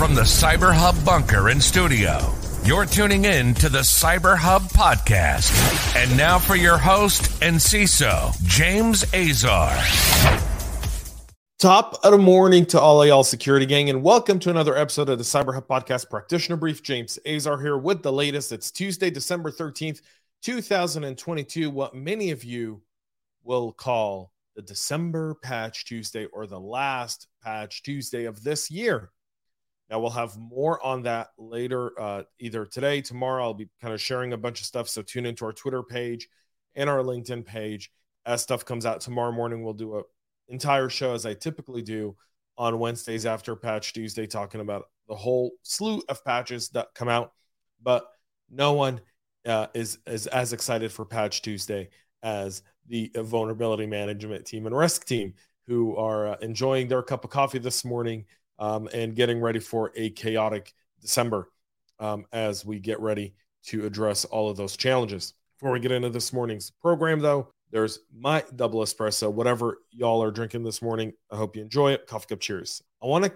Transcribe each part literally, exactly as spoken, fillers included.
From the CyberHub bunker in studio, you're tuning in to the CyberHub podcast. And now for your host and C I S O, James Azar. Top of the morning to all of y'all, security gang, and welcome to another episode of the CyberHub podcast practitioner brief. James Azar here with the latest. It's Tuesday, December thirteenth, twenty twenty-two, what many of you will call the December Patch Tuesday or the last Patch Tuesday of this year. Now, we'll have more on that later, uh, either today, tomorrow. I'll be kind of sharing a bunch of stuff, so tune into our Twitter page and our LinkedIn page. As stuff comes out tomorrow morning, we'll do an entire show, as I typically do, on Wednesdays after Patch Tuesday, talking about the whole slew of patches that come out. But no one uh, is, is as excited for Patch Tuesday as the vulnerability management team and risk team, who are uh, enjoying their cup of coffee this morning Um, and getting ready for a chaotic December um, as we get ready to address all of those challenges. Before we get into this morning's program, though, there's my double espresso. Whatever y'all are drinking this morning, I hope you enjoy it. Coffee cup cheers. I want to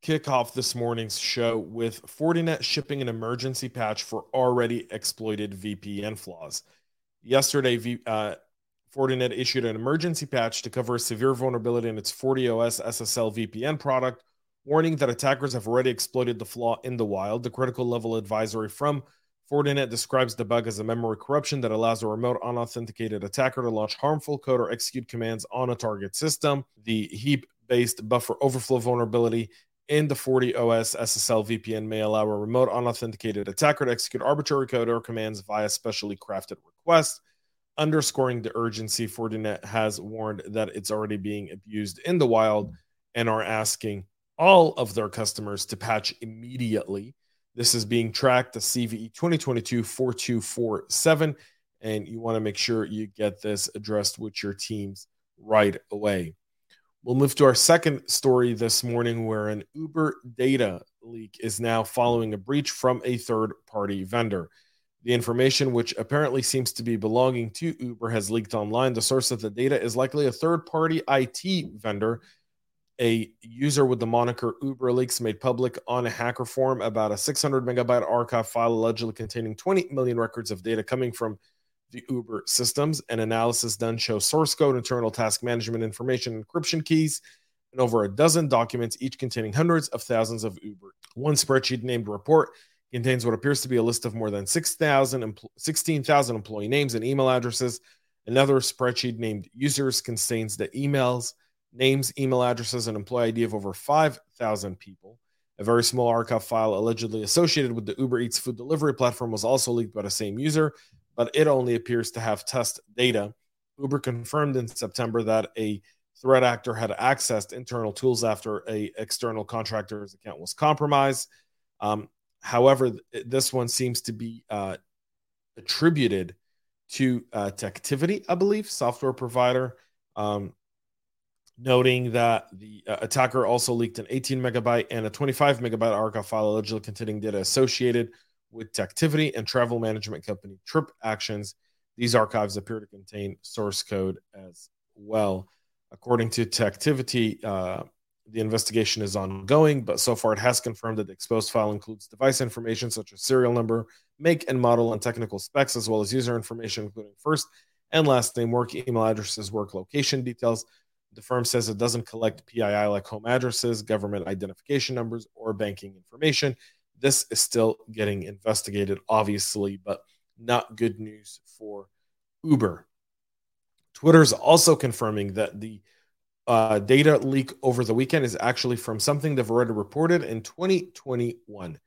kick off this morning's show with Fortinet shipping an emergency patch for already exploited V P N flaws. Yesterday, v, uh, Fortinet issued an emergency patch to cover a severe vulnerability in its FortiOS S S L V P N product, warning that attackers have already exploited the flaw in the wild. The critical level advisory from Fortinet describes the bug as a memory corruption that allows a remote unauthenticated attacker to launch harmful code or execute commands on a target system. The heap-based buffer overflow vulnerability in the FortiOS S S L V P N may allow a remote unauthenticated attacker to execute arbitrary code or commands via specially crafted requests. Underscoring the urgency, Fortinet has warned that it's already being abused in the wild and are asking all of their customers to patch immediately. This is being tracked to C V E twenty twenty-two dash forty-two forty-seven, and you want to make sure you get this addressed with your teams right away. We'll move to our second story this morning, where an Uber data leak is now following a breach from a third-party vendor. The information, which apparently seems to be belonging to Uber, has leaked online. The source of the data is likely a third-party I T vendor. A user with the moniker UberLeaks made public on a hacker forum about a six hundred megabyte archive file allegedly containing twenty million records of data coming from the Uber systems. An analysis done shows source code, internal task management information, encryption keys, and over a dozen documents, each containing hundreds of thousands of Uber. One spreadsheet named Report contains what appears to be a list of more than six thousand, sixteen thousand employee names and email addresses. Another spreadsheet named Users contains the emails, names, email addresses, and employee I D of over five thousand people. A very small archive file allegedly associated with the Uber Eats food delivery platform was also leaked by the same user, but it only appears to have test data. Uber confirmed in September that a threat actor had accessed internal tools after an external contractor's account was compromised. Um, however, th- this one seems to be uh, attributed to uh, Teqtivity, I believe, software provider, um, noting that the uh, attacker also leaked an eighteen megabyte and a twenty-five megabyte archive file allegedly containing data associated with Teqtivity and travel management company Trip Actions. These archives appear to contain source code as well. According to Teqtivity, uh, the investigation is ongoing, but so far it has confirmed that the exposed file includes device information such as serial number, make and model, and technical specs, as well as user information including first and last name, work email addresses, work location details. The firm says it doesn't collect P I I like home addresses, government identification numbers, or banking information. This is still getting investigated, obviously, but not good news for Uber. Twitter is also confirming that the uh, data leak over the weekend is actually from something they've already reported in twenty twenty-one.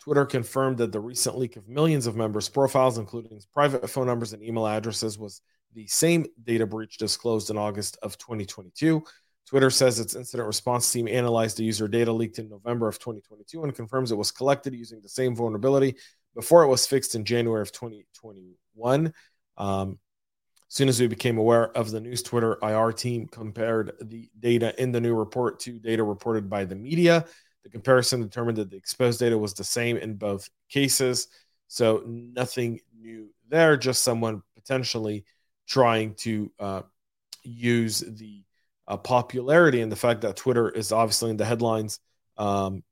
Twitter confirmed that the recent leak of millions of members' profiles, including private phone numbers and email addresses, was the same data breach disclosed in August of twenty twenty-two. Twitter says its incident response team analyzed the user data leaked in November of twenty twenty-two and confirms it was collected using the same vulnerability before it was fixed in January of twenty twenty-one. Um, as soon as we became aware of the news, Twitter I R team compared the data in the new report to data reported by the media. The comparison determined that the exposed data was the same in both cases. So nothing new there, just someone potentially trying to uh, use the uh, popularity and the fact that Twitter is obviously in the headlines um,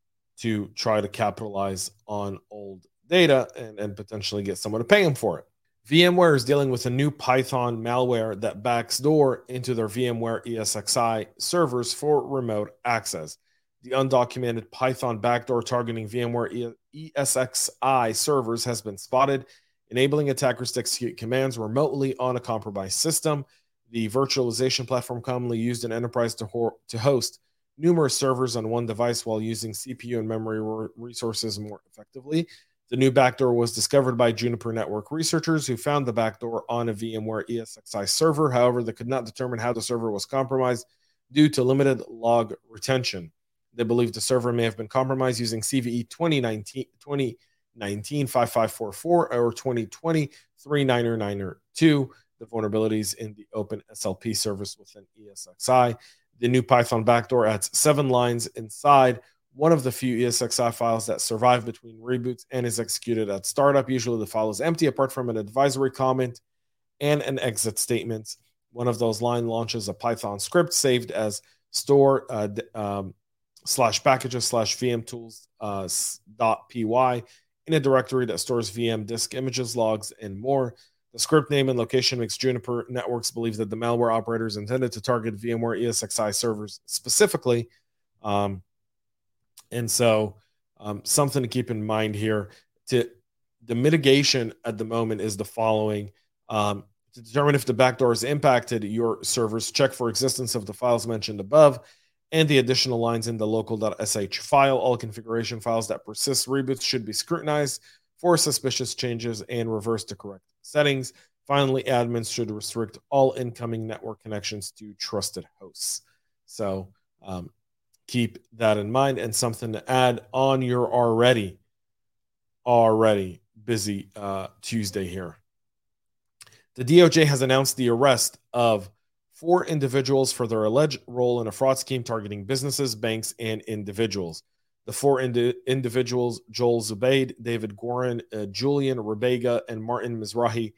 to try to capitalize on old data and, and potentially get someone to pay them for it. VMware is dealing with a new Python malware that backdoor into their VMware ESXi servers for remote access. The undocumented Python backdoor targeting VMware ESXi servers has been spotted, enabling attackers to execute commands remotely on a compromised system. The virtualization platform commonly used in enterprise to, ho- to host numerous servers on one device while using C P U and memory re- resources more effectively. The new backdoor was discovered by Juniper Network researchers who found the backdoor on a VMware ESXi server. However, they could not determine how the server was compromised due to limited log retention. They believe the server may have been compromised using C V E twenty nineteen dash fifty-five forty-four or twenty twenty dash thirty-nine ninety-two, the vulnerabilities in the open S L P service within ESXi. The new Python backdoor adds seven lines inside one of the few ESXi files that survive between reboots and is executed at startup. Usually the file is empty apart from an advisory comment and an exit statement. One of those line launches a Python script saved as store uh, um, slash packages slash vmtools uh, dot py in a directory that stores V M disk images, logs, and more. The script name and location makes Juniper Networks believe that the malware operators intended to target VMware ESXi servers specifically. Um, And so um, something to keep in mind here. To, the mitigation at the moment is the following. Um, to determine if the backdoor is impacted your servers, check for existence of the files mentioned above and the additional lines in the local.sh file. All configuration files that persist reboots should be scrutinized for suspicious changes and reverse to correct settings. Finally, admins should restrict all incoming network connections to trusted hosts. So, um, keep that in mind, and something to add on your already, already busy uh, Tuesday here. The D O J has announced the arrest of four individuals for their alleged role in a fraud scheme targeting businesses, banks, and individuals. The four indi- individuals, Joel Zubaid, David Gorin, uh, Julian Rebega, and Martin Mizrahi,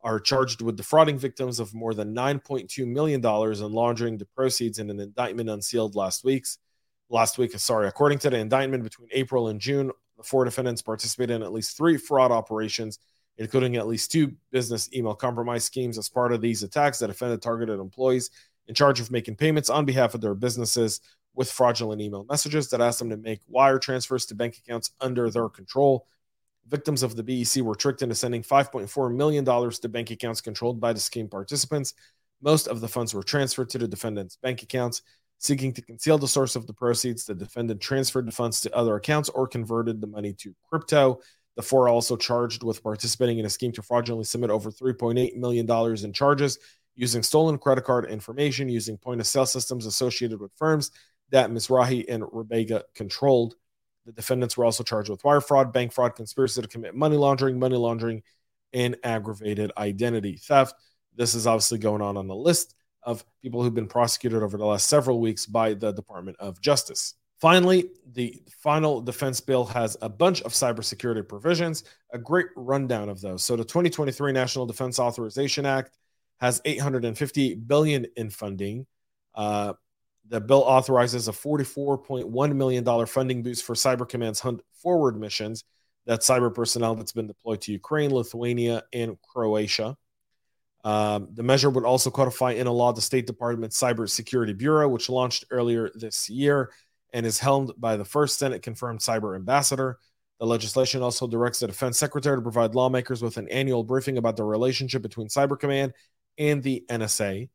are charged with defrauding victims of more than nine point two million dollars and laundering the proceeds in an indictment unsealed last week's. Last week, sorry, according to the indictment, between April and June, the four defendants participated in at least three fraud operations, including at least two business email compromise schemes. As part of these attacks, that offended targeted employees in charge of making payments on behalf of their businesses with fraudulent email messages that asked them to make wire transfers to bank accounts under their control. Victims of the B E C were tricked into sending five point four million dollars to bank accounts controlled by the scheme participants. Most of the funds were transferred to the defendants' bank accounts. Seeking to conceal the source of the proceeds, the defendant transferred the funds to other accounts or converted the money to crypto. The four are also charged with participating in a scheme to fraudulently submit over three point eight million dollars in charges using stolen credit card information, using point-of-sale systems associated with firms that Mizrahi and Rebega controlled. The defendants were also charged with wire fraud, bank fraud, conspiracy to commit money laundering, money laundering, and aggravated identity theft. This is obviously going on on the list of people who've been prosecuted over the last several weeks by the Department of Justice. Finally, the final defense bill has a bunch of cybersecurity provisions, a great rundown of those. So the twenty twenty-three National Defense Authorization Act has eight hundred fifty billion dollars in funding. Uh, the bill authorizes a forty-four point one million dollars funding boost for Cyber Command's Hunt Forward missions, that cyber personnel that's been deployed to Ukraine, Lithuania, and Croatia. Um, the measure would also codify into law the State Department's Cybersecurity Bureau, which launched earlier this year and is helmed by the first Senate-confirmed cyber ambassador. The legislation also directs the Defense Secretary to provide lawmakers with an annual briefing about the relationship between Cyber Command and the N S A.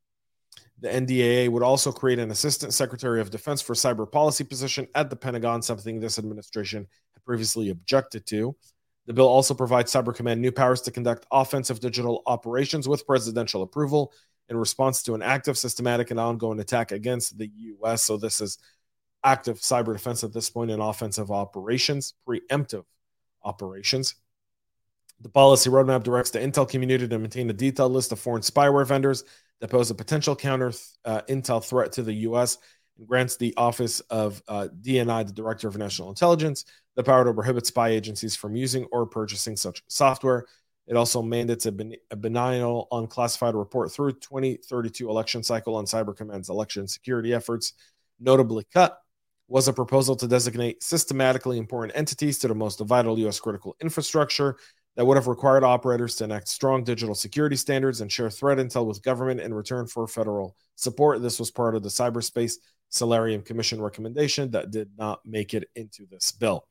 The N D A A would also create an Assistant Secretary of Defense for Cyber Policy position at the Pentagon, something this administration had previously objected to. The bill also provides Cyber Command new powers to conduct offensive digital operations with presidential approval in response to an active, systematic, and ongoing attack against the U S. So this is active cyber defense at this point in offensive operations, preemptive operations. The policy roadmap directs the intel community to maintain a detailed list of foreign spyware vendors that pose a potential counter uh, intel threat to the U S, and grants the Office of uh, D N I, the Director of National Intelligence, the power to prohibit spy agencies from using or purchasing such software. It also mandates a, ben- a biennial unclassified report through twenty thirty-two election cycle on Cyber Command's election security efforts, notably cut. was a proposal to designate systematically important entities to the most vital U S critical infrastructure that would have required operators to enact strong digital security standards and share threat intel with government in return for federal support. This was part of the Cyberspace Solarium Commission recommendation that did not make it into this bill.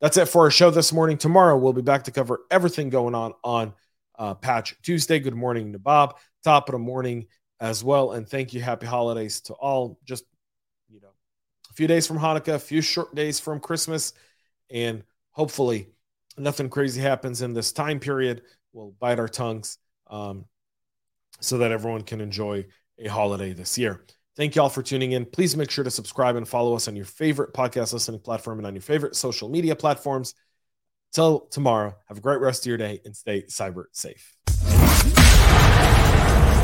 That's it for our show this morning. Tomorrow, we'll be back to cover everything going on on uh, Patch Tuesday. Good morning, Nabab. Top of the morning as well. And thank you. Happy holidays to all. Just, you know, a few days from Hanukkah, a few short days from Christmas, and hopefully nothing crazy happens in this time period. We'll bite our tongues um, so that everyone can enjoy a holiday this year. Thank you all for tuning in. Please make sure to subscribe and follow us on your favorite podcast listening platform and on your favorite social media platforms. Till tomorrow, have a great rest of your day and stay cyber safe.